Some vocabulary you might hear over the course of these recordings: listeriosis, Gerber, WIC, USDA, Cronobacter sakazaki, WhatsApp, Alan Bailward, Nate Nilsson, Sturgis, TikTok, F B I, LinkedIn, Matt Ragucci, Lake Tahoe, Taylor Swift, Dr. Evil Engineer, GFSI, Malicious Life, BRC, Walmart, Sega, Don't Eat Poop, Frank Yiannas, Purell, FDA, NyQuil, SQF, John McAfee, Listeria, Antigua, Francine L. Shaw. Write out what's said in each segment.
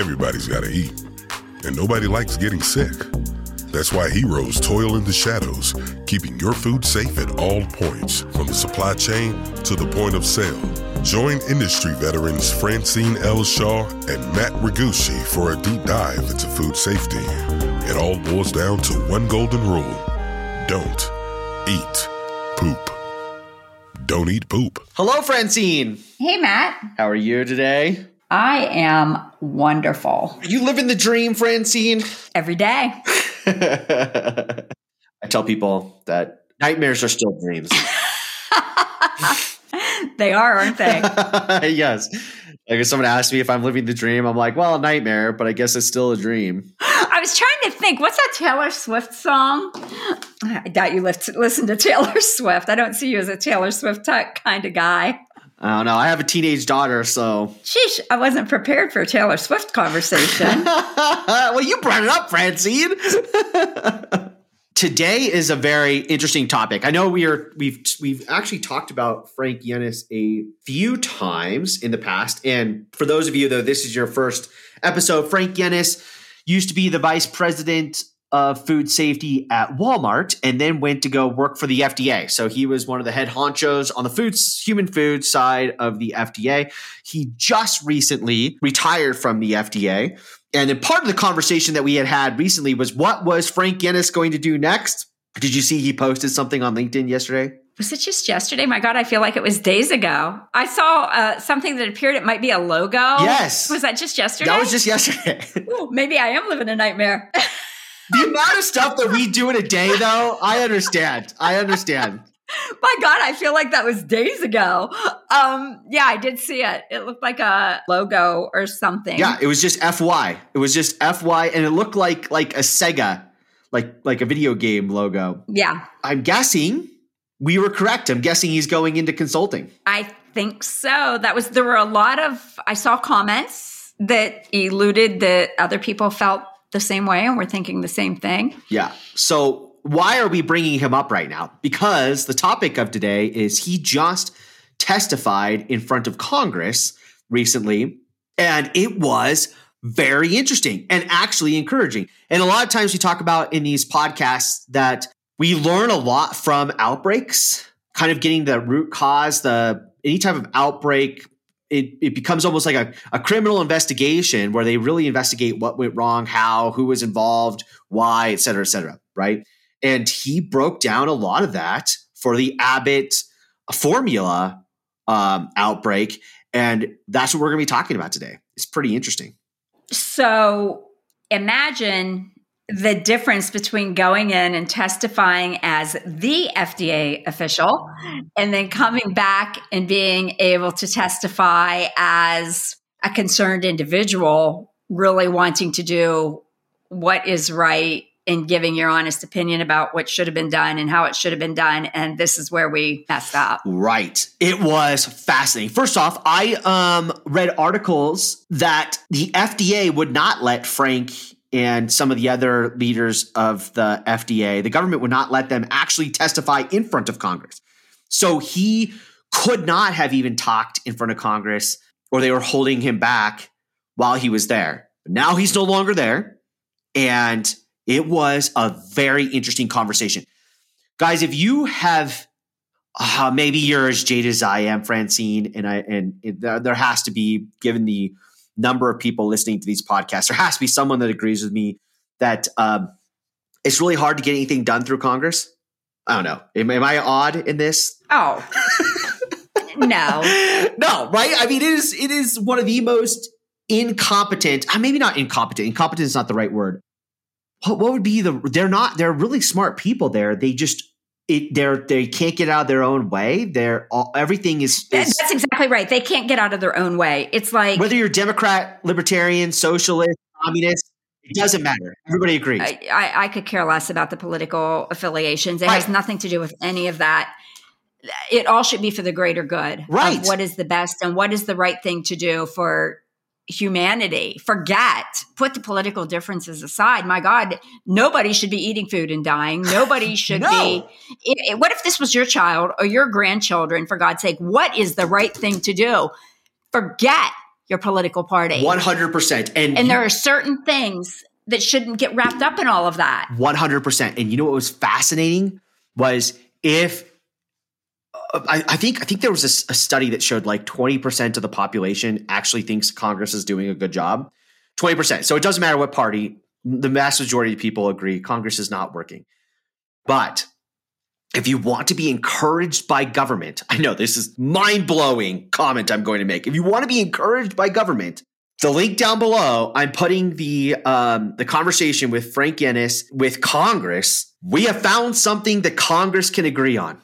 everybody's got to eat. And nobody likes getting sick. That's why heroes toil in the shadows, keeping your food safe at all points, from the supply chain to the point of sale. Join industry veterans Francine L. Shaw and Matt Ragucci for a deep dive into food safety. It all boils down to one golden rule. Don't eat poop. Don't eat poop. Hello, Francine. Hey, Matt. How are you today? I am wonderful. You live in the dream, Francine. Every day. I tell people that nightmares are still dreams. They are, aren't they? Yes. Like if someone asks me if I'm living the dream, I'm like, well, a nightmare, but I guess it's still a dream. I was trying to think, what's that Taylor Swift song? I doubt you listen to Taylor Swift. I don't see you as a Taylor Swift kind of guy. I don't know. I have a teenage daughter, so. Sheesh, I wasn't prepared for a Taylor Swift conversation. Well, you brought it up, Francine. Today is a very interesting topic. I know we've actually talked about Frank Yiannas a few times in the past. And for those of you, though, this is your first episode. Frank Yiannas used to be the vice president of food safety at Walmart and then went to go work for the FDA. So he was one of the head honchos on the human food side of the FDA. He just recently retired from the FDA. And then part of the conversation that we had recently was, what was Frank Yiannas going to do next? Did you see he posted something on LinkedIn yesterday? Was it just yesterday? My God, I feel like it was days ago. I saw something that appeared. It might be a logo. Yes. Was that just yesterday? That was just yesterday. Ooh, maybe I am living a nightmare. The amount of stuff that we do in a day, though, I understand. My God, I feel like that was days ago. Yeah, I did see it. It looked like a logo or something. Yeah, it was just FY. It was just FY, and it looked like a Sega, like a video game logo. Yeah. I'm guessing we were correct. I'm guessing he's going into consulting. I think so. There were a lot of, I saw comments that eluded that other people felt the same way and we're thinking the same thing. Yeah. So why are we bringing him up right now? Because the topic of today is he just testified in front of Congress recently, and it was very interesting and actually encouraging. And a lot of times we talk about in these podcasts that we learn a lot from outbreaks, kind of getting the root cause, any type of outbreak. It becomes almost like a criminal investigation where they really investigate what went wrong, how, who was involved, why, et cetera, right? And he broke down a lot of that for the Abbott formula outbreak. And that's what we're going to be talking about today. It's pretty interesting. So imagine the difference between going in and testifying as the FDA official and then coming back and being able to testify as a concerned individual, really wanting to do what is right and giving your honest opinion about what should have been done and how it should have been done. And this is where we messed up. Right. It was fascinating. First off, I read articles that the FDA would not let Frank and some of the other leaders of the FDA, the government would not let them actually testify in front of Congress. So he could not have even talked in front of Congress, or they were holding him back while he was there. Now he's no longer there. And it was a very interesting conversation. Guys, if you have, maybe you're as jaded as I am, Francine, there has to be, given the number of people listening to these podcasts, there has to be someone that agrees with me that it's really hard to get anything done through Congress. I don't know. Am I odd in this? Oh, no, right? I mean, it is one of the most incompetent. Maybe not incompetent. Incompetent is not the right word. What would be They're really smart people there. They just. They can't get out of their own way. Everything is. That's exactly right. They can't get out of their own way. It's like whether you're Democrat, Libertarian, Socialist, Communist, it doesn't matter. Everybody agrees. I could care less about the political affiliations. It has nothing to do with any of that. It all should be for the greater good. Right. Of what is the best and what is the right thing to do for humanity. Put the political differences aside. My God, nobody should be eating food and dying. Nobody should be. What if this was your child or your grandchildren, for God's sake? What is the right thing to do? Forget your political party. 100%. And there are certain things that shouldn't get wrapped up in all of that. 100%. And you know what was fascinating was if I think there was a study that showed like 20% of the population actually thinks Congress is doing a good job. 20%. So it doesn't matter what party, the vast majority of people agree Congress is not working. But if you want to be encouraged by government, I know this is mind-blowing comment I'm going to make. If you want to be encouraged by government, the link down below, I'm putting the conversation with Frank Yiannas with Congress. We have found something that Congress can agree on.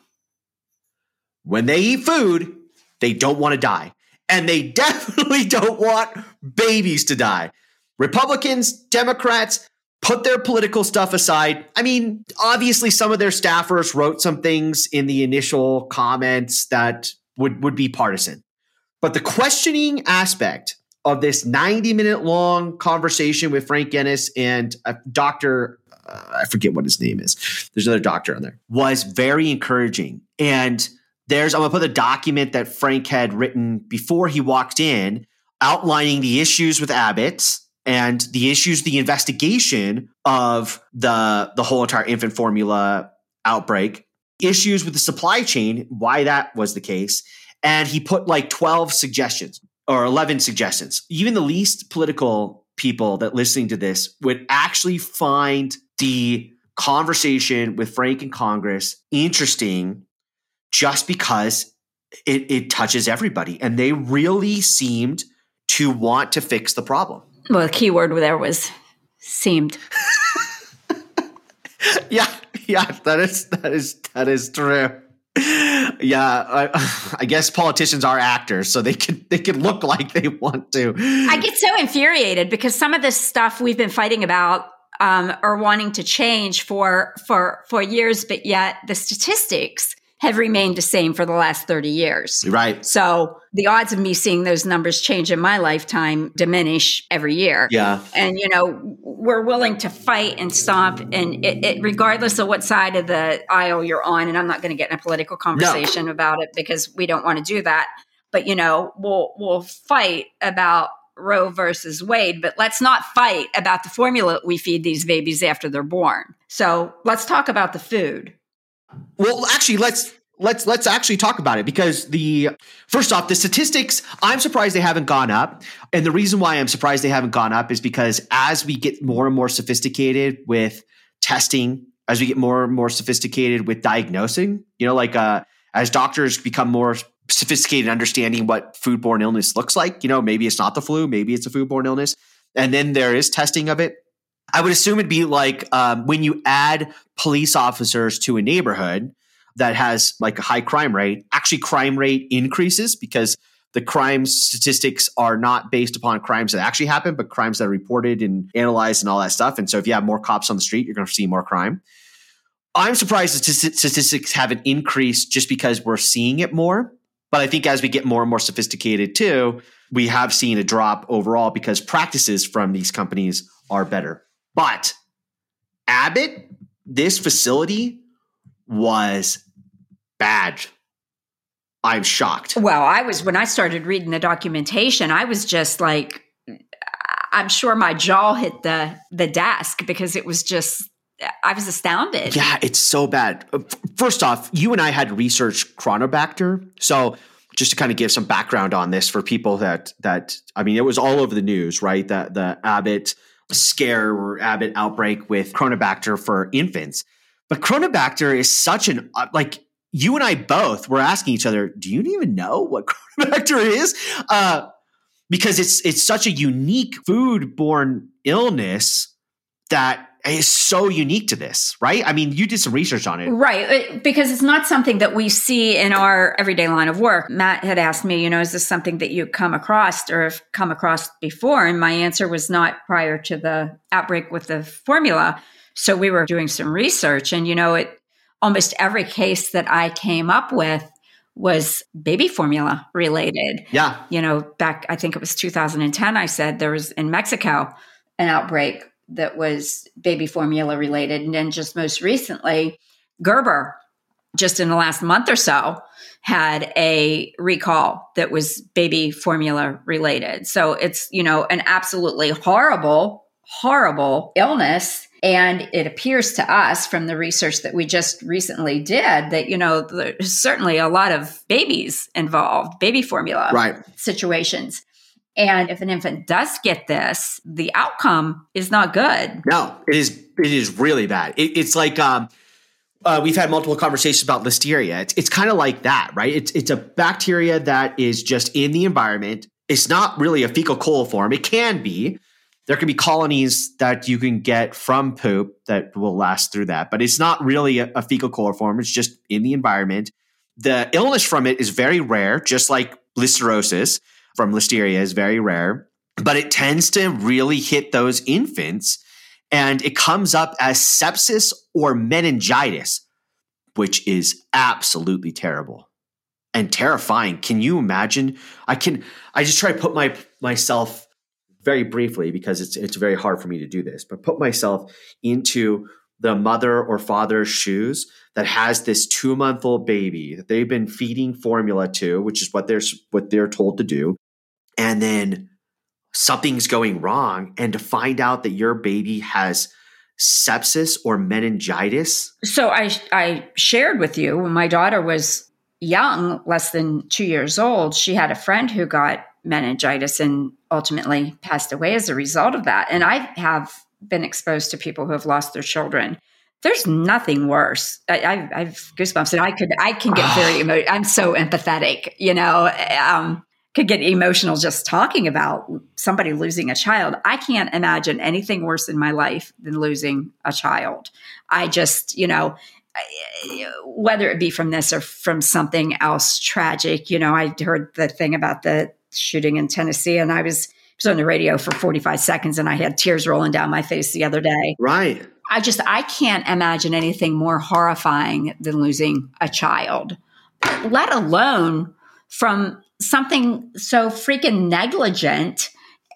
When they eat food, they don't want to die. And they definitely don't want babies to die. Republicans, Democrats, put their political stuff aside. I mean, obviously some of their staffers wrote some things in the initial comments that would be partisan. But the questioning aspect of this 90-minute long conversation with Frank Yiannas and a doctor, I forget what his name is. There's another doctor on there, was very encouraging. And I'm going to put a document that Frank had written before he walked in, outlining the issues with Abbott and the issues, the investigation of the whole entire infant formula outbreak, issues with the supply chain, why that was the case. And he put like 12 suggestions or 11 suggestions. Even the least political people that listening to this would actually find the conversation with Frank in Congress interesting just because it touches everybody. And they really seemed to want to fix the problem. Well, the key word there was seemed. Yeah, that is true. Yeah, I guess politicians are actors, so they can look like they want to. I get so infuriated because some of this stuff we've been fighting about or wanting to change for years, but yet the statistics have remained the same for the last 30 years. Right. So the odds of me seeing those numbers change in my lifetime diminish every year. Yeah. And, you know, we're willing to fight and stomp and it regardless of what side of the aisle you're on. And I'm not going to get in a political conversation about it because we don't want to do that. But, you know, we'll fight about Roe versus Wade, but let's not fight about the formula we feed these babies after they're born. So let's talk about the food. Well, actually, let's actually talk about it because first off, the statistics, I'm surprised they haven't gone up. And the reason why I'm surprised they haven't gone up is because as we get more and more sophisticated with testing, as we get more and more sophisticated with diagnosing, you know, like as doctors become more sophisticated in understanding what foodborne illness looks like, you know, maybe it's not the flu, maybe it's a foodborne illness. And then there is testing of it. I would assume it'd be like when you add police officers to a neighborhood that has like a high crime rate, actually crime rate increases because the crime statistics are not based upon crimes that actually happen, but crimes that are reported and analyzed and all that stuff. And so if you have more cops on the street, you're going to see more crime. I'm surprised the statistics haven't increased just because we're seeing it more. But I think as we get more and more sophisticated too, we have seen a drop overall because practices from these companies are better. But Abbott, this facility was bad. I'm shocked. Well, when I started reading the documentation, I was just like, I'm sure my jaw hit the desk because it was just, I was astounded. Yeah, it's so bad. First off, you and I had researched Cronobacter. So just to kind of give some background on this for people that it was all over the news, right? That the Abbott scare or Abbott outbreak with Cronobacter for infants. But Cronobacter is such an, like you and I both were asking each other, do you even know what Cronobacter is? Because it's such a unique foodborne illness that is so unique to this, right? I mean, you did some research on it. Right, because it's not something that we see in our everyday line of work. Matt had asked me, you know, is this something that you come across or have come across before? And my answer was not prior to the outbreak with the formula. So we were doing some research and, you know, almost every case that I came up with was baby formula related. Yeah. You know, back, I think it was 2010, I said there was in Mexico an outbreak that was baby formula related. And then just most recently, Gerber just in the last month or so had a recall that was baby formula related. So it's, you know, an absolutely horrible, horrible illness. And it appears to us from the research that we just recently did that, you know, there's certainly a lot of babies involved, baby formula situations. And if an infant does get this, the outcome is not good. No, it is really bad. It's like, we've had multiple conversations about Listeria. It's kind of like that, right? It's a bacteria that is just in the environment. It's not really a fecal coliform. It can be. There can be colonies that you can get from poop that will last through that, but it's not really a fecal coliform. It's just in the environment. The illness from it is very rare, just like listeriosis from Listeria is very rare, but it tends to really hit those infants. And it comes up as sepsis or meningitis, which is absolutely terrible and terrifying. Can you imagine? I just try to put myself very briefly, because it's very hard for me to do this, but put myself into the mother or father's shoes that has this 2-month-old baby that they've been feeding formula to, which is what they're told to do. And then something's going wrong, and to find out that your baby has sepsis or meningitis. So I shared with you when my daughter was young, less than 2 years old, she had a friend who got meningitis and ultimately passed away as a result of that. And I have been exposed to people who have lost their children. There's nothing worse. I've goosebumps, and I can get very emotional. I'm so empathetic, you know. Could get emotional just talking about somebody losing a child. I can't imagine anything worse in my life than losing a child. I just, you know, whether it be from this or from something else tragic, you know, I heard the thing about the shooting in Tennessee, and I was on the radio for 45 seconds and I had tears rolling down my face the other day. Right. I can't imagine anything more horrifying than losing a child, let alone from something so freaking negligent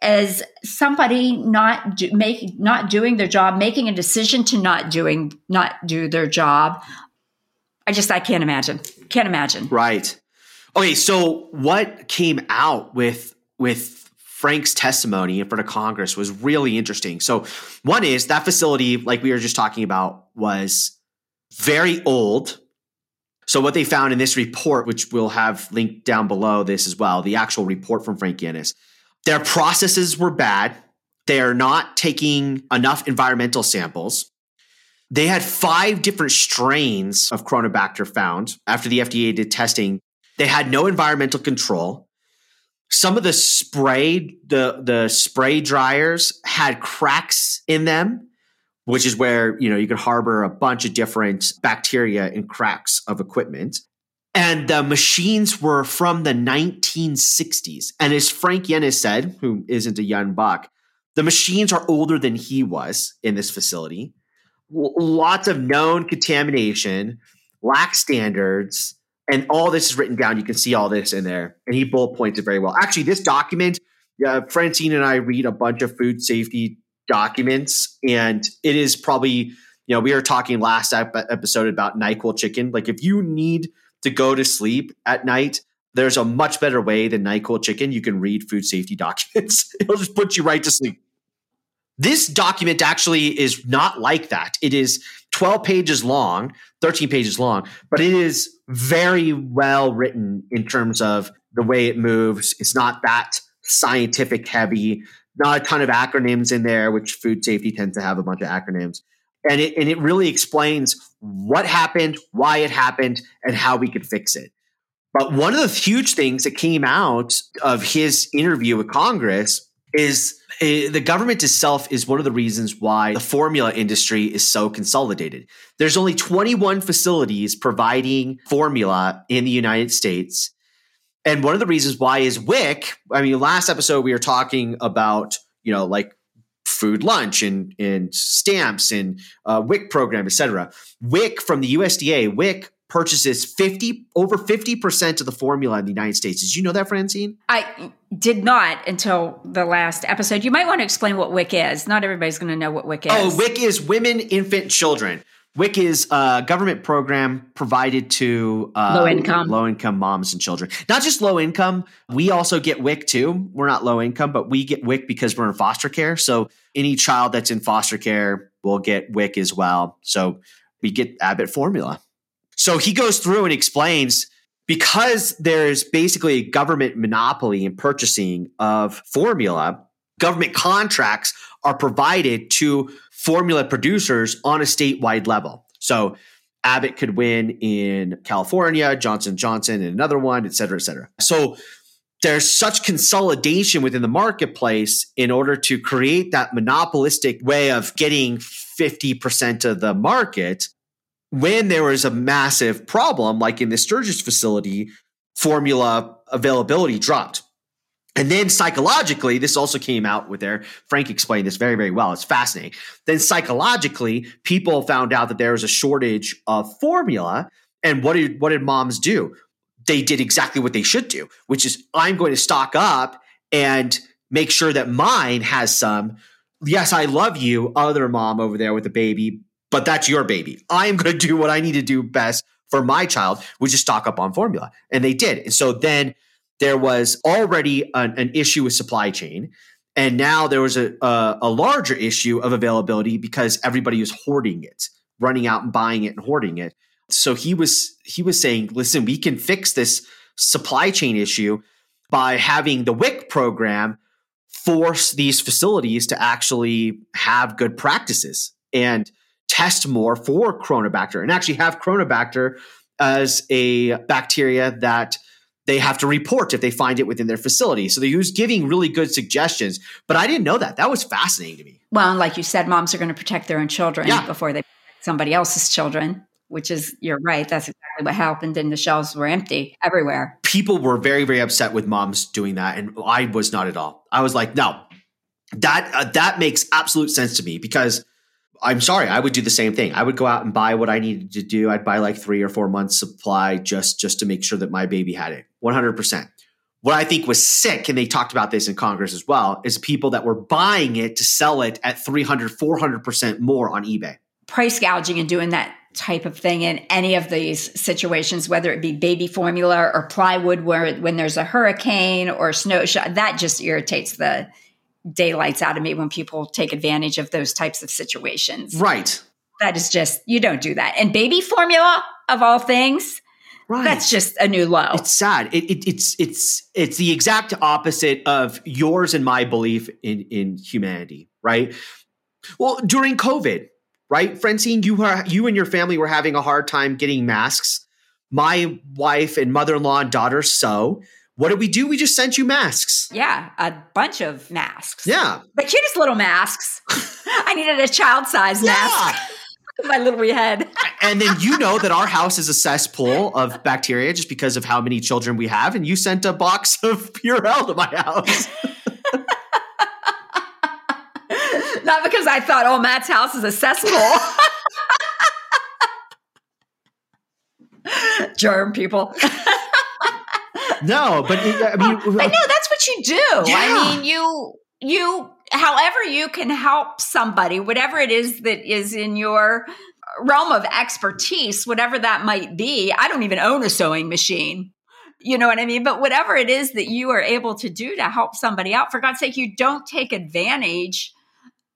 as somebody not doing their job, making a decision to not do their job. I can't imagine. Can't imagine. Right. Okay. So what came out with Frank's testimony in front of Congress was really interesting. So one is that facility, like we were just talking about, was very old. So what they found in this report, which we'll have linked down below this as well, the actual report from Frank Yiannas, their processes were bad. They are not taking enough environmental samples. They had 5 different strains of Cronobacter found after the FDA did testing. They had no environmental control. Some of the spray dryers had cracks in them, which is where, you know, you could harbor a bunch of different bacteria in cracks of equipment. And the machines were from the 1960s. And as Frank Yiannas said, who isn't a young buck, the machines are older than he was in this facility. Lots of known contamination, lax standards, and all this is written down. You can see all this in there. And he bullet points it very well. Actually, this document, Francine and I read a bunch of food safety documents, and it is probably, you know, we were talking last episode about NyQuil chicken. Like, if you need to go to sleep at night, there's a much better way than NyQuil chicken. You can read food safety documents. It'll just put you right to sleep. This document actually is not like that. It is 12 pages long, 13 pages long, but it is very well written in terms of the way it moves. It's not that scientific heavy. Not a ton of acronyms in there, which food safety tends to have a bunch of acronyms. And it really explains what happened, why it happened, and how we could fix it. But one of the huge things that came out of his interview with Congress is the government itself is one of the reasons why the formula industry is so consolidated. There's only 21 facilities providing formula in the United States. And one of the reasons why is WIC. I mean, last episode we were talking about, you know, like food lunch and stamps and WIC program, et cetera. WIC from the USDA, WIC purchases over 50% of the formula in the United States. Did you know that, Francine? I did not until the last episode. You might want to explain what WIC is. Not everybody's going to know what WIC is. Oh, WIC is Women, Infant, Children. WIC is a government program provided to low-income moms and children. Not just low income. We also get WIC too. We're not low income, but we get WIC because we're in foster care. So any child that's in foster care will get WIC as well. So we get Abbott formula. So he goes through and explains, because there's basically a government monopoly in purchasing of formula, government contracts are provided to formula producers on a statewide level. So Abbott could win in California, Johnson & Johnson in another one, et cetera, et cetera. So there's such consolidation within the marketplace in order to create that monopolistic way of getting 50% of the market. When there was a massive problem, like in the Sturgis facility, formula availability dropped. And then psychologically, this also came out with there. Frank explained this very, very well. It's fascinating. Then psychologically, people found out that there was a shortage of formula. And what did moms do? They did exactly what they should do, which is, I'm going to stock up and make sure that mine has some. Yes, I love you, other mom over there with the baby, but that's your baby. I am going to do what I need to do best for my child, which is stock up on formula. And they did. And so then there was already an issue with supply chain. And now there was a larger issue of availability because everybody was hoarding it, running out and buying it and hoarding it. So he was saying, listen, we can fix this supply chain issue by having the WIC program force these facilities to actually have good practices and test more for Cronobacter, and actually have Cronobacter as a bacteria that they have to report if they find it within their facility. So he was giving really good suggestions, but I didn't know that. That was fascinating to me. Well, and like you said, moms are going to protect their own children before they protect somebody else's children, which is, you're right. That's exactly what happened. And the shelves were empty everywhere. People were very, very upset with moms doing that. And I was not at all. I was like, no, that makes absolute sense to me, because I'm sorry, I would do the same thing. I would go out and buy what I needed to do. I'd buy like 3 or 4 months supply just to make sure that my baby had it. 100%. What I think was sick, and they talked about this in Congress as well, is people that were buying it to sell it at 300, 400% more on eBay. Price gouging and doing that type of thing in any of these situations, whether it be baby formula or plywood when there's a hurricane or snow shot, that just irritates the daylights out of me when people take advantage of those types of situations. Right. That is just, you don't do that. And baby formula, of all things, right, that's just a new low. It's sad. It's the exact opposite of yours and my belief in humanity, right? Well, during COVID, right, Francine, you and your family were having a hard time getting masks. My wife and mother-in-law and daughter sew. What did we do? We just sent you masks. Yeah, a bunch of masks. Yeah. The cutest little masks. I needed a child-sized mask. My little wee head. And then you know that our house is a cesspool of bacteria just because of how many children we have. And you sent a box of Purell to my house. Not because I thought, oh, Matt's house is a cesspool. Germ people. No, but I know that's what you do. Yeah. I mean, you, however you can help somebody, whatever it is that is in your realm of expertise, whatever that might be. I don't even own a sewing machine. You know what I mean? But whatever it is that you are able to do to help somebody out, for God's sake, you don't take advantage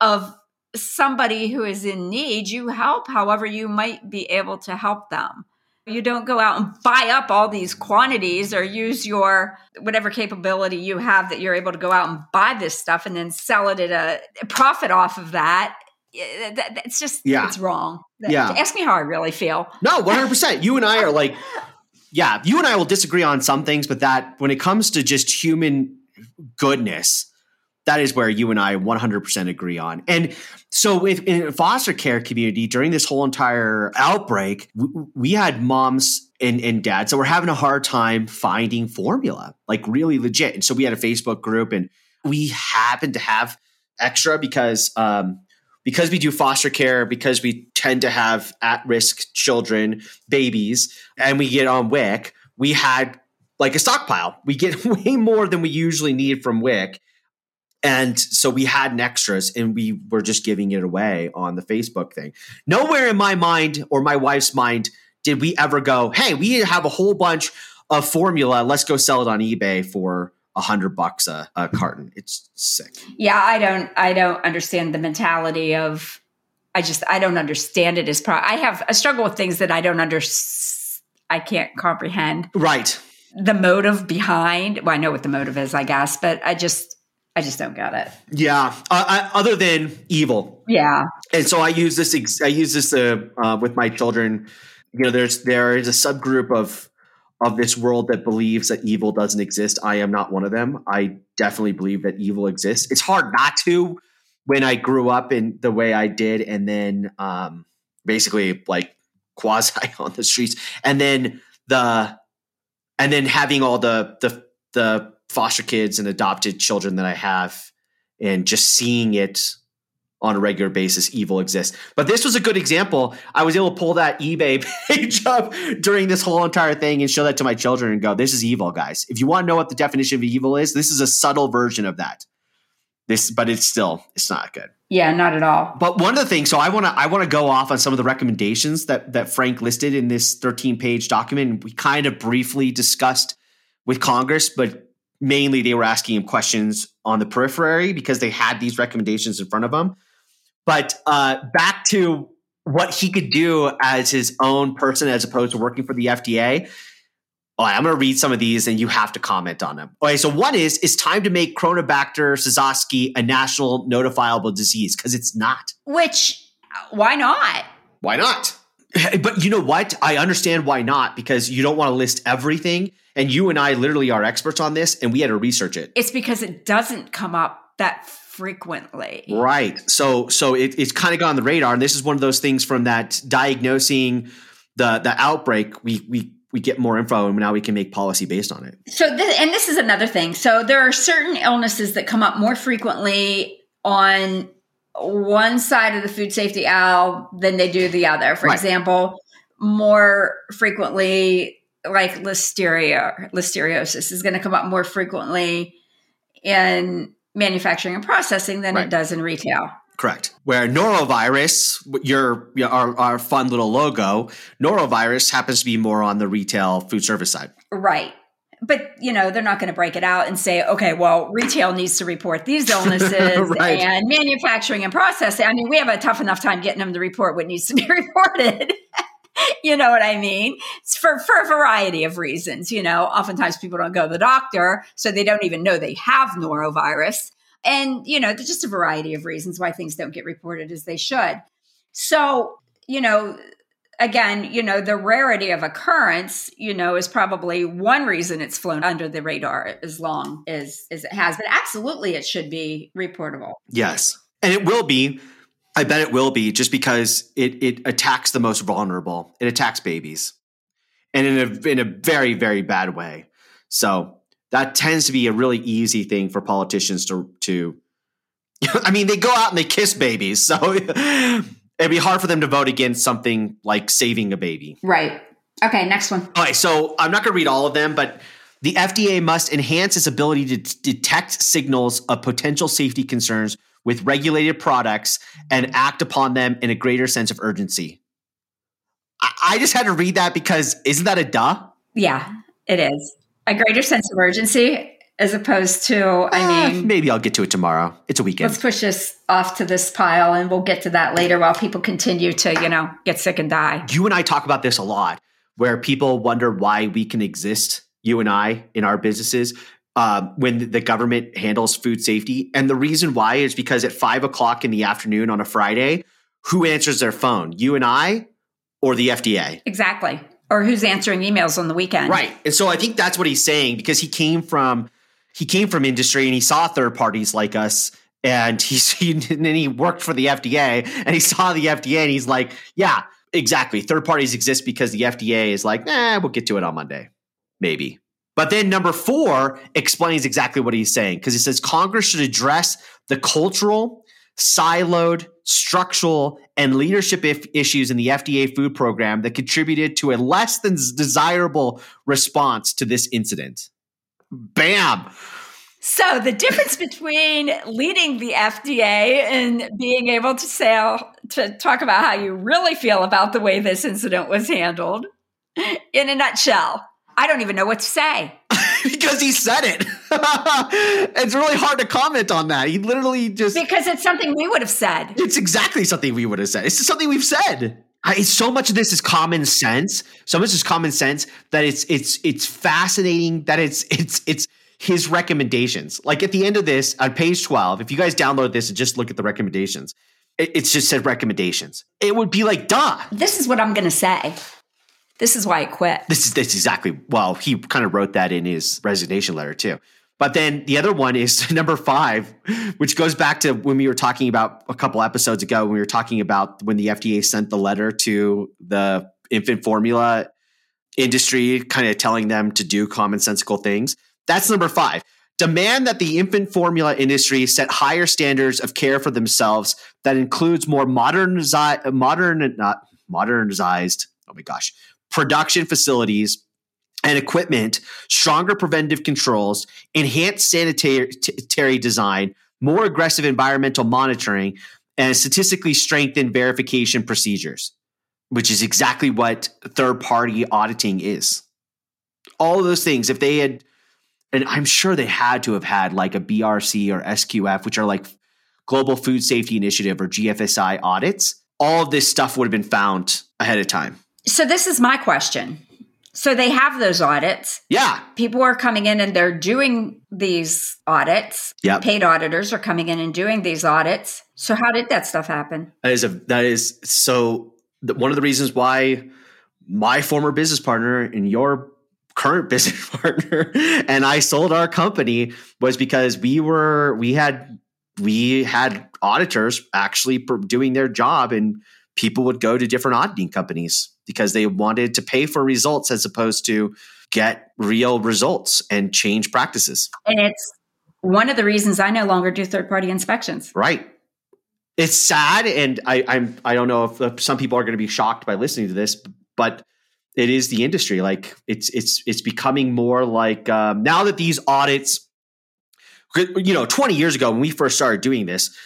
of somebody who is in need. You help however you might be able to help them. You don't go out and buy up all these quantities or use your whatever capability you have that you're able to go out and buy this stuff and then sell it at a profit off of that. It's just, It's wrong. Yeah. Ask me how I really feel. No, 100%. You and I are like, yeah, you and I will disagree on some things, but that when it comes to just human goodness, that is where you and I 100% agree on. And so in foster care community, during this whole entire outbreak, we had moms and dads that were having a hard time finding formula, like really legit. And so we had a Facebook group, and we happened to have extra because we do foster care, because we tend to have at-risk children, babies, and we get on WIC, we had like a stockpile. We get way more than we usually need from WIC. And so we had extras and we were just giving it away on the Facebook thing. Nowhere in my mind or my wife's mind did we ever go, hey, we have a whole bunch of formula. Let's go sell it on eBay for $100 a carton. It's sick. Yeah, I don't understand the mentality of, I don't understand it as I struggle with things that I can't comprehend. Right. The motive behind, well, I know what the motive is, I guess, but I just don't get it. Yeah. Other than evil. Yeah. And so I use this with my children. You know, there is a subgroup of this world that believes that evil doesn't exist. I am not one of them. I definitely believe that evil exists. It's hard not to when I grew up in the way I did. And then basically like quasi on the streets and then having all the foster kids and adopted children that I have and just seeing it on a regular basis, evil exists. But this was a good example. I was able to pull that eBay page up during this whole entire thing and show that to my children and go, this is evil, guys. If you want to know what the definition of evil is, this is a subtle version of that. But it's not good. Yeah, not at all. But one of the things, so I want to go off on some of the recommendations that Frank listed in this 13-page document. We kind of briefly discussed with Congress, but mainly they were asking him questions on the periphery because they had these recommendations in front of them. But back to what he could do as his own person as opposed to working for the FDA. All right, I'm going to read some of these and you have to comment on them. Okay, so one is, it's time to make Cronobacter sakazaki a national notifiable disease because it's not. Which, why not? Why not? But you know what? I understand why not, because you don't want to list everything. And you and I literally are experts on this and we had to research it. It's because it doesn't come up that frequently. Right. So it's kind of gone on the radar. And this is one of those things from that diagnosing the outbreak. We get more info and now we can make policy based on it. So this is another thing. So there are certain illnesses that come up more frequently on one side of the food safety aisle than they do the other. For example, more frequently like listeriosis is going to come up more frequently in manufacturing and processing than it does in retail. Correct. Where norovirus, our fun little logo, norovirus happens to be more on the retail food service side. Right. But, you know, they're not going to break it out and say, okay, well, retail needs to report these illnesses and manufacturing and processing. I mean, we have a tough enough time getting them to report what needs to be reported. You know what I mean? It's for a variety of reasons. You know, oftentimes people don't go to the doctor, so they don't even know they have norovirus. And, you know, there's just a variety of reasons why things don't get reported as they should. So, you know, again, you know, the rarity of occurrence, you know, is probably one reason it's flown under the radar as long as it has. But absolutely, it should be reportable. Yes. And it will be. I bet it will be, just because it attacks the most vulnerable. It attacks babies, and in a very, very bad way. So that tends to be a really easy thing for politicians to I mean, they go out and they kiss babies, so it'd be hard for them to vote against something like saving a baby. Right. Okay, next one. All right, so I'm not going to read all of them, but the FDA must enhance its ability to detect signals of potential safety concerns with regulated products and act upon them in a greater sense of urgency. I just had to read that because isn't that a duh? Yeah, it is. A greater sense of urgency as opposed to, maybe I'll get to it tomorrow. It's a weekend. Let's push this off to this pile and we'll get to that later while people continue to, you know, get sick and die. You and I talk about this a lot where people wonder why we can exist, you and I, in our businesses, when the government handles food safety. And the reason why is because at 5:00 in the afternoon on a Friday, who answers their phone? You and I or the FDA? Exactly. Or who's answering emails on the weekend. Right. And so I think that's what he's saying, because he came from industry and he saw third parties like us. And he worked for the FDA and he saw the FDA and he's like, yeah, exactly. Third parties exist because the FDA is like, nah, we'll get to it on Monday. Maybe. But then number 4 explains exactly what he's saying, because it says Congress should address the cultural, siloed, structural, and leadership issues in the FDA food program that contributed to a less than desirable response to this incident. Bam. So the difference between leading the FDA and being able to talk about how you really feel about the way this incident was handled, in a nutshell, I don't even know what to say. Because he said it. It's really hard to comment on that. He literally just... Because it's something we would have said. It's exactly something we would have said. It's something we've said. So much of this is common sense. So much is common sense that it's fascinating that it's his recommendations. Like at the end of this, on page 12, if you guys download this and just look at the recommendations, it's just said recommendations. It would be like, duh. This is what I'm going to say. This is why I quit. This is exactly, well, he kind of wrote that in his resignation letter too. But then the other one is number 5, which goes back to when we were talking about a couple episodes ago, when we were talking about when the FDA sent the letter to the infant formula industry, kind of telling them to do commonsensical things. That's number 5. Demand that the infant formula industry set higher standards of care for themselves that includes more modernized, production facilities and equipment, stronger preventive controls, enhanced sanitary design, more aggressive environmental monitoring, and statistically strengthened verification procedures, which is exactly what third-party auditing is. All of those things, if they had... And I'm sure they had to have had like a BRC or SQF, which are like Global Food Safety Initiative or GFSI audits. All of this stuff would have been found ahead of time. So this is my question. So they have those audits. Yeah. People are coming in and they're doing these audits. Yeah. Paid auditors are coming in and doing these audits. So how did that stuff happen? One of the reasons why my former business partner and your current business partner and I sold our company was because we had auditors actually doing their job, and people would go to different auditing companies because they wanted to pay for results as opposed to get real results and change practices. And it's one of the reasons I no longer do third-party inspections. Right. It's sad. And I don't know if some people are going to be shocked by listening to this, but it is the industry. Like it's becoming more like now that these audits, 20 years ago when we first started doing this,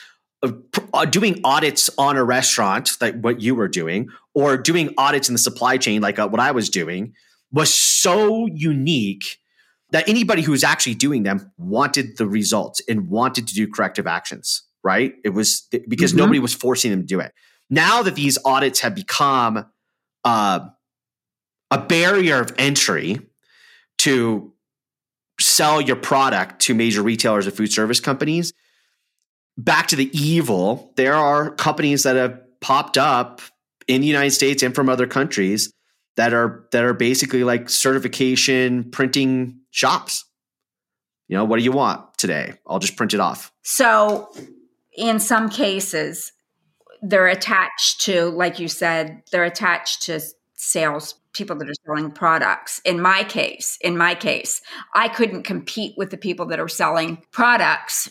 doing audits on a restaurant, like what you were doing, or doing audits in the supply chain, like what I was doing, was so unique that anybody who was actually doing them wanted the results and wanted to do corrective actions, right? It was because nobody was forcing them to do it. Now that these audits have become, a barrier of entry to sell your product to major retailers and food service companies. Back to the evil, there are companies that have popped up in the United States and from other countries that are basically like certification printing shops. What do you want today? I'll just print it off. So in some cases, they're attached to, like you said, they're attached to sales people that are selling products. In my case, I couldn't compete with the people that are selling products.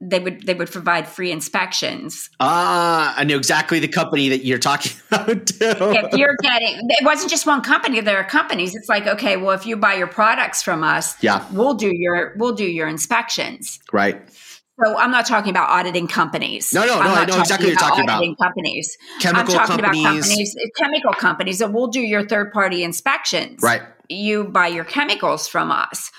They would provide free inspections. I know exactly the company that you're talking about too. If you're getting, it wasn't just one company. There are companies. It's like, okay, well, if you buy your products from us, yeah, we'll do your inspections. Right. So I'm not talking about auditing companies. No, I know exactly what you're talking about. Auditing companies. Chemical companies that will do your third-party inspections. Right. You buy your chemicals from us.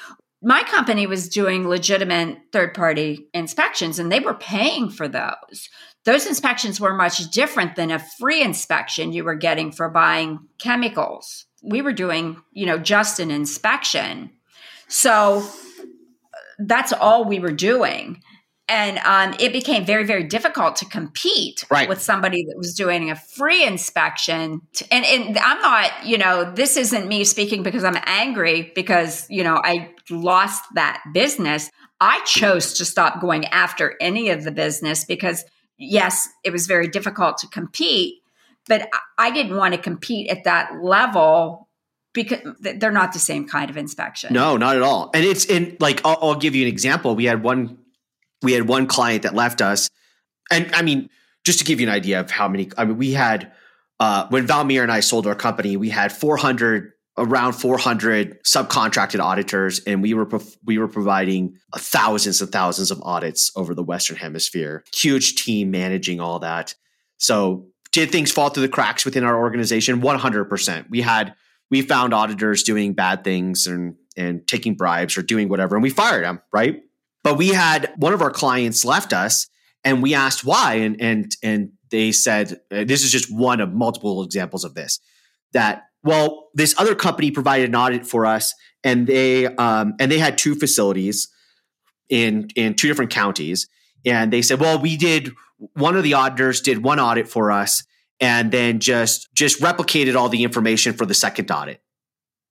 My company was doing legitimate third-party inspections, and they were paying for those. Those inspections were much different than a free inspection you were getting for buying chemicals. We were doing, just an inspection. So that's all we were doing. And it became very, very difficult to compete with somebody that was doing a free inspection. And I'm not, this isn't me speaking because I'm angry because, I lost that business. I chose to stop going after any of the business because, yes, it was very difficult to compete, but I didn't want to compete at that level because they're not the same kind of inspection. No, not at all. And it's in I'll give you an example. We had one client that left us. And I mean, just to give you an idea of how many, we had, when Valmir and I sold our company, we had 400 around 400 subcontracted auditors, and we were providing thousands and thousands of audits over the Western Hemisphere. Huge team managing all that. So did things fall through the cracks within our organization? 100%. We found auditors doing bad things and taking bribes or doing whatever, and we fired them, right? But we had one of our clients left us, and we asked why, and they said, this is just one of multiple examples of this, that, well, this other company provided an audit for us, and they had two facilities in two different counties, and they said, well, one of the auditors did one audit for us, and then just replicated all the information for the second audit.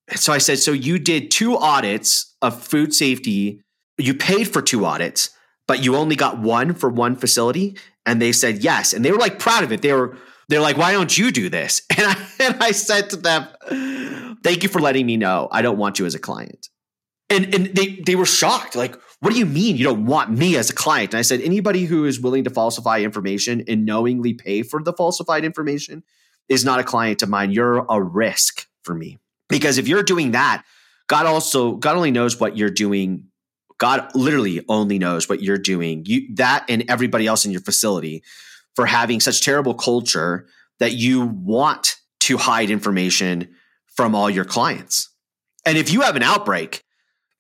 And so I said, so you did two audits of food safety, you paid for two audits, but you only got one for one facility? And they said yes, and they were like proud of it. They're like, why don't you do this? And I said to them, thank you for letting me know. I don't want you as a client. And they were shocked. Like, what do you mean you don't want me as a client? And I said, anybody who is willing to falsify information and knowingly pay for the falsified information is not a client of mine. You're a risk for me. Because if you're doing that, God only knows what you're doing. God literally only knows what you're doing. That and everybody else in your facility, for having such terrible culture that you want to hide information from all your clients. And if you have an outbreak,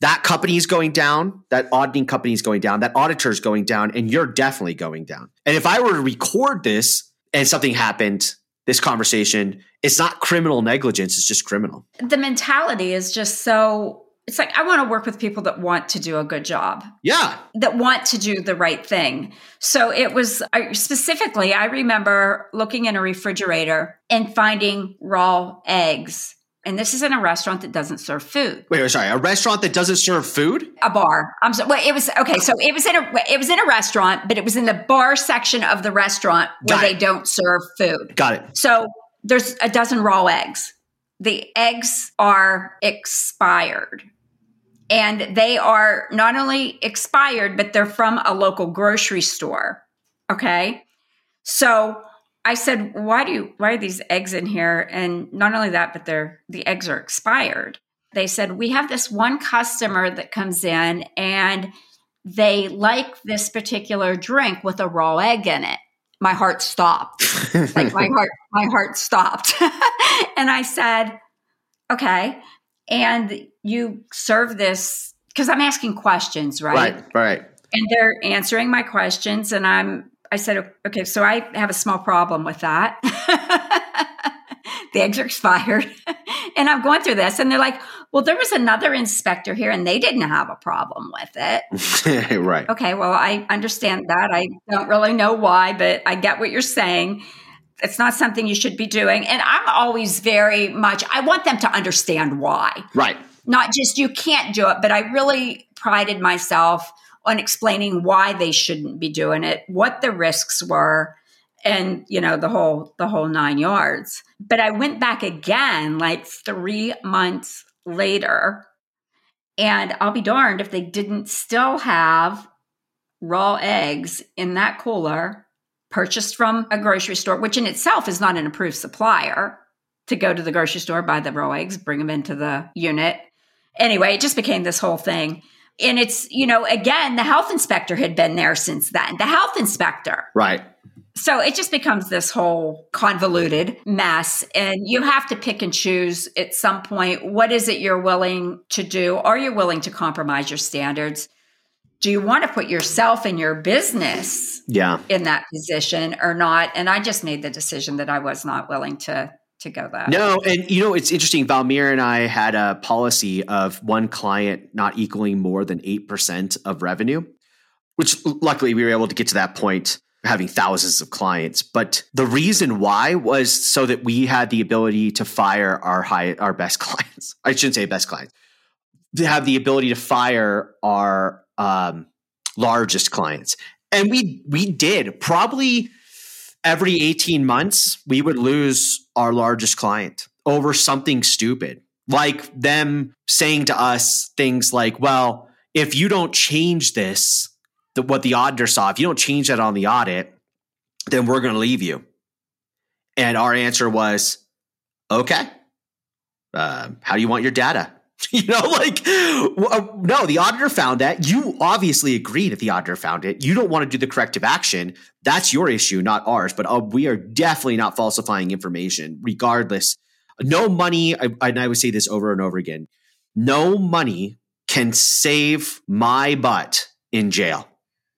that company is going down, that auditing company is going down, that auditor is going down, and you're definitely going down. And if I were to record this and something happened, this conversation, it's not criminal negligence, it's just criminal. The mentality is just so, it's like, I want to work with people that want to do a good job. Yeah. That want to do the right thing. So it was specifically, I remember looking in a refrigerator and finding raw eggs. And this is in a restaurant that doesn't serve food. Wait, sorry, a restaurant that doesn't serve food? A bar. I'm sorry. Well, it was okay. So it was in a restaurant, but it was in the bar section of the restaurant where they don't serve food. Got it. So there's a dozen raw eggs. The eggs are expired, and they are not only expired, but they're from a local grocery store. Okay, so I said, why are these eggs in here? And not only that, but the eggs are expired. They said, we have this one customer that comes in and they like this particular drink with a raw egg in it. My heart stopped. Like my heart stopped. And I said, okay. And you serve this, because I'm asking questions, right? Right. And they're answering my questions, and I said, okay, so I have a small problem with that. The eggs are expired. And I'm going through this. And they're like, well, there was another inspector here and they didn't have a problem with it. Right. Okay, well, I understand that. I don't really know why, but I get what you're saying. It's not something you should be doing. And I'm always very much, I want them to understand why. Right. Not just you can't do it, but I really prided myself on explaining why they shouldn't be doing it, what the risks were, and you know, the whole 9 yards. But I went back again like 3 months later, and I'll be darned if they didn't still have raw eggs in that cooler purchased from a grocery store, which in itself is not an approved supplier to go to the grocery store, buy the raw eggs, bring them into the unit. Anyway, it just became this whole thing. And it's, you know, again, the health inspector had been there since then. The health inspector. Right. So it just becomes this whole convoluted mess. And you have to pick and choose at some point, what is it you're willing to do? Are you willing to compromise your standards? Do you want to put yourself and your business in that position or not? And I just made the decision that I was not willing to go that. No. And you know, it's interesting. Valmir and I had a policy of one client not equaling more than 8% of revenue, which luckily we were able to get to that point having thousands of clients. But the reason why was so that we had the ability to fire our best clients. I shouldn't say best clients. To have the ability to fire our largest clients. And we did probably every 18 months, we would lose our largest client over something stupid, like them saying to us things like, well, if you don't change this, what the auditor saw, if you don't change that on the audit, then we're going to leave you. And our answer was, okay. How do you want your data? You know, like, no, the auditor found that. You obviously agree that the auditor found it. You don't want to do the corrective action. That's your issue, not ours. But we are definitely not falsifying information, regardless. No money, and I would say this over and over again, no money can save my butt in jail.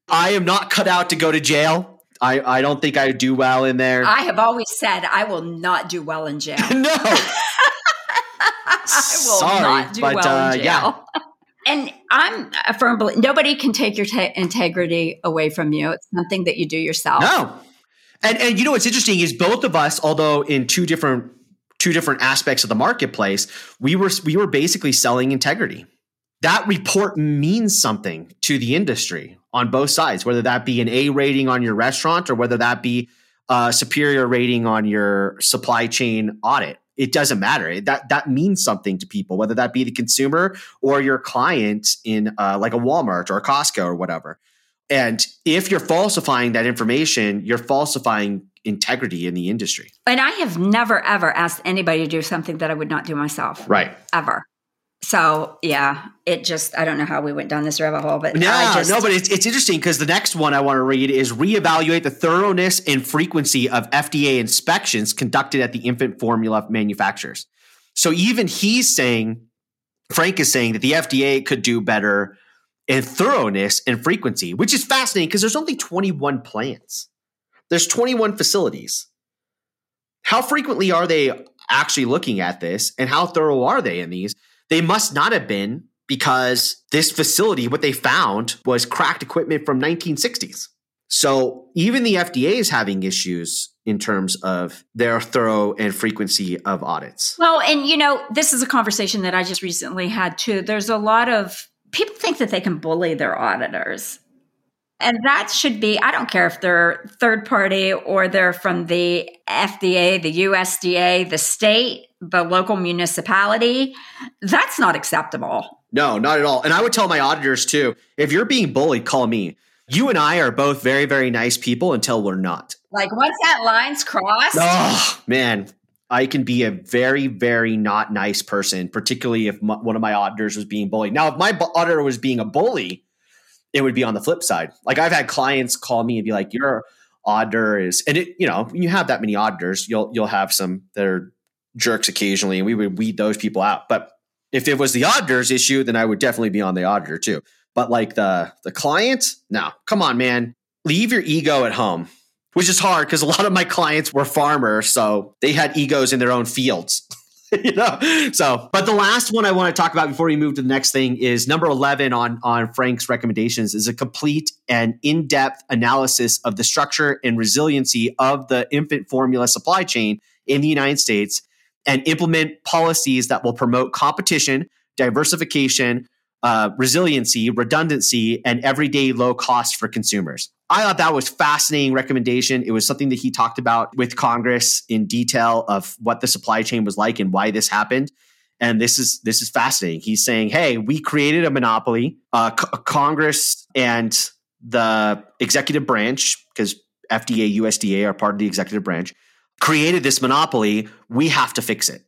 I am not cut out to go to jail. I don't think I would do well in there. I have always said I will not do well in jail. No. I will not do well in jail. Yeah. And I'm a firm believer. Nobody can take your integrity away from you. It's something that you do yourself. No. And you know what's interesting is both of us, although in two different aspects of the marketplace, we were basically selling integrity. That report means something to the industry on both sides, whether that be an A rating on your restaurant or whether that be a superior rating on your supply chain audit. It doesn't matter. That means something to people, whether that be the consumer or your client in like a Walmart or a Costco or whatever. And if you're falsifying that information, you're falsifying integrity in the industry. And I have never, ever asked anybody to do something that I would not do myself. Right. Ever. So yeah, it just, I don't know how we went down this rabbit hole, but but it's interesting because the next one I want to read is reevaluate the thoroughness and frequency of FDA inspections conducted at the infant formula manufacturers. So even Frank is saying that the FDA could do better in thoroughness and frequency, which is fascinating because there's only 21 plants. There's 21 facilities. How frequently are they actually looking at this and how thorough are they in these? They must not have been because this facility, what they found was cracked equipment from 1960s. So even the FDA is having issues in terms of their thorough and frequency of audits. Well, and you know, this is a conversation that I just recently had too. There's a lot of people think that they can bully their auditors. And that should be, I don't care if they're third party or they're from the FDA, the USDA, the state, the local municipality. That's not acceptable. No, not at all. And I would tell my auditors too, if you're being bullied, call me. You and I are both very, very nice people until we're not. Like once that line's crossed. Oh, man. I can be a very, very not nice person, particularly if one of my auditors was being bullied. Now, if my auditor was being a bully, it would be on the flip side. Like I've had clients call me and be like, your auditor is, and it, you know, when you have that many auditors, you'll have some that are jerks occasionally and we would weed those people out. But if it was the auditor's issue, then I would definitely be on the auditor too. But like the client, no, come on, man, leave your ego at home, which is hard because a lot of my clients were farmers. So they had egos in their own fields. You know, so, but the last one I want to talk about before we move to the next thing is number 11 on Frank's recommendations is a complete and in-depth analysis of the structure and resiliency of the infant formula supply chain in the United States and implement policies that will promote competition, diversification, resiliency, redundancy, and everyday low cost for consumers. I thought that was a fascinating recommendation. It was something that he talked about with Congress in detail of what the supply chain was like and why this happened. And this is fascinating. He's saying, hey, we created a monopoly. Congress and the executive branch, because FDA, USDA are part of the executive branch, created this monopoly. We have to fix it.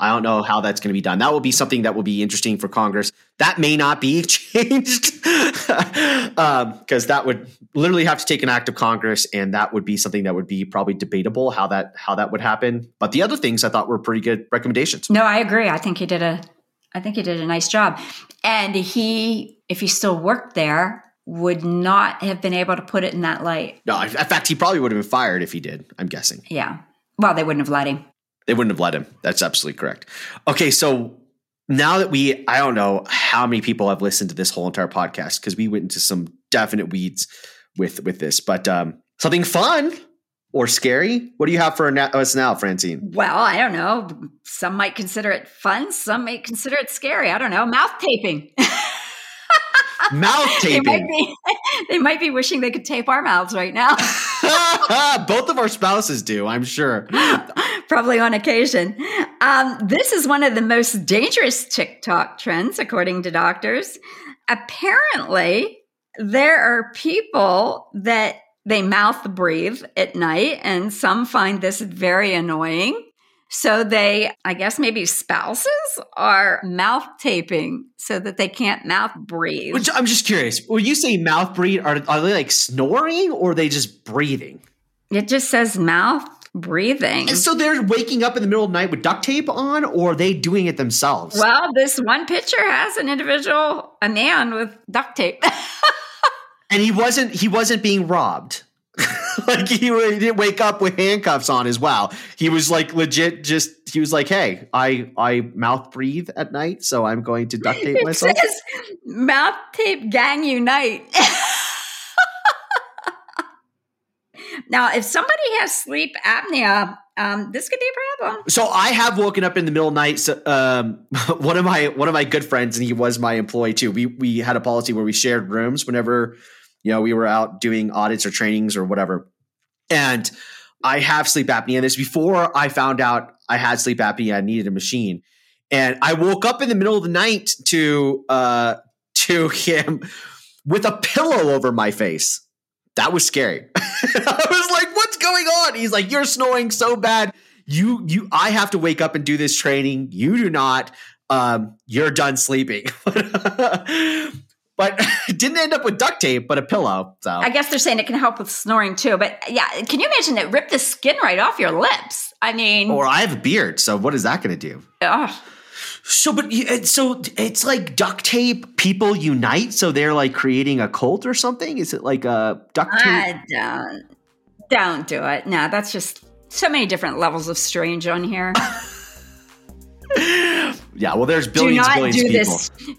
I don't know how that's going to be done. That will be something that will be interesting for Congress. That may not be changed because that would literally have to take an act of Congress, and that would be something that would be probably debatable how that would happen. But the other things I thought were pretty good recommendations. No, I agree. I think he did a nice job, and he, if he still worked there, would not have been able to put it in that light. No, in fact, he probably would have been fired if he did. I'm guessing. Yeah. Well, they wouldn't have let him. They wouldn't have let him. That's absolutely correct. Okay, so now that I don't know how many people have listened to this whole entire podcast because we went into some definite weeds with this, but something fun or scary. What do you have for us now, Francine? Well, I don't know. Some might consider it fun. Some may consider it scary. I don't know. Mouth taping. Mouth taping. They might be wishing they could tape our mouths right now. Both of our spouses do, I'm sure. Probably on occasion. This is one of the most dangerous TikTok trends, according to doctors. Apparently, there are people that they mouth breathe at night, and some find this very annoying. So they, I guess maybe spouses, are mouth taping so that they can't mouth breathe. Which I'm just curious, when you say mouth breathe, are they like snoring or are they just breathing? It just says mouth breathing. And so they're waking up in the middle of the night with duct tape on, or are they doing it themselves? Well, this one picture has an individual, a man with duct tape. And he wasn't being robbed. Like he didn't wake up with handcuffs on as well. He was like legit just, he was like, hey, I mouth breathe at night, so I'm going to duct tape myself. It says, mouth tape gang unite. Now, if somebody has sleep apnea, this could be a problem. So I have woken up in the middle of the night. So, one of my good friends, and he was my employee too. We had a policy where we shared rooms whenever, you know, we were out doing audits or trainings or whatever. And I have sleep apnea. This before I found out I had sleep apnea, I needed a machine. And I woke up in the middle of the night to him with a pillow over my face. That was scary. I was like, what's going on? He's like, you're snoring so bad. I have to wake up and do this training. You do not. You're done sleeping. But didn't end up with duct tape, but a pillow. So I guess they're saying it can help with snoring too. But yeah, can you imagine it ripped the skin right off your lips? I mean. Or I have a beard. So what is that going to do? Ugh. So it's like duct tape people unite. So they're like creating a cult or something. Is it like a duct tape? Don't do it. No, that's just so many different levels of strange on here. Yeah, well, there's billions of people.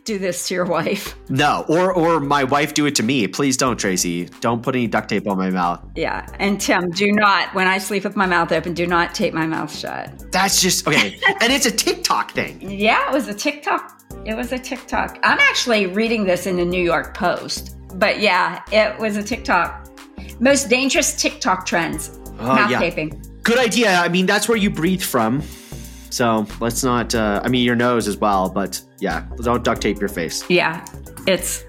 Do this to your wife. No, or my wife do it to me. Please don't, Tracy. Don't put any duct tape on my mouth. Yeah, and Tim, do not, when I sleep with my mouth open, do not tape my mouth shut. That's just, okay. And it's a TikTok thing. Yeah, it was a TikTok. I'm actually reading this in the New York Post. But yeah, it was a TikTok. Most dangerous TikTok trends. Mouth taping. Good idea. I mean, that's where you breathe from. So let's not, I mean, your nose as well, but yeah, don't duct tape your face. Yeah, it's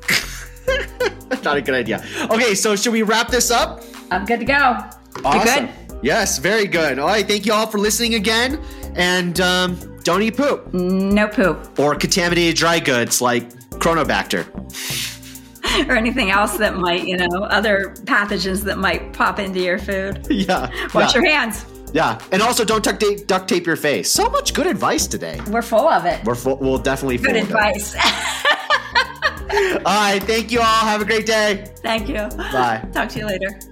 not a good idea. Okay, so should we wrap this up? I'm good to go. Awesome. You good? Yes, very good. All right, thank you all for listening again. And don't eat poop. No poop. Or contaminated dry goods like Cronobacter. Or anything else that might, other pathogens that might pop into your food. Yeah. Wash your hands. Yeah. And also don't duct tape your face. So much good advice today. We're full of it. We'll definitely full of it. Good advice. All right. Thank you all. Have a great day. Thank you. Bye. Talk to you later.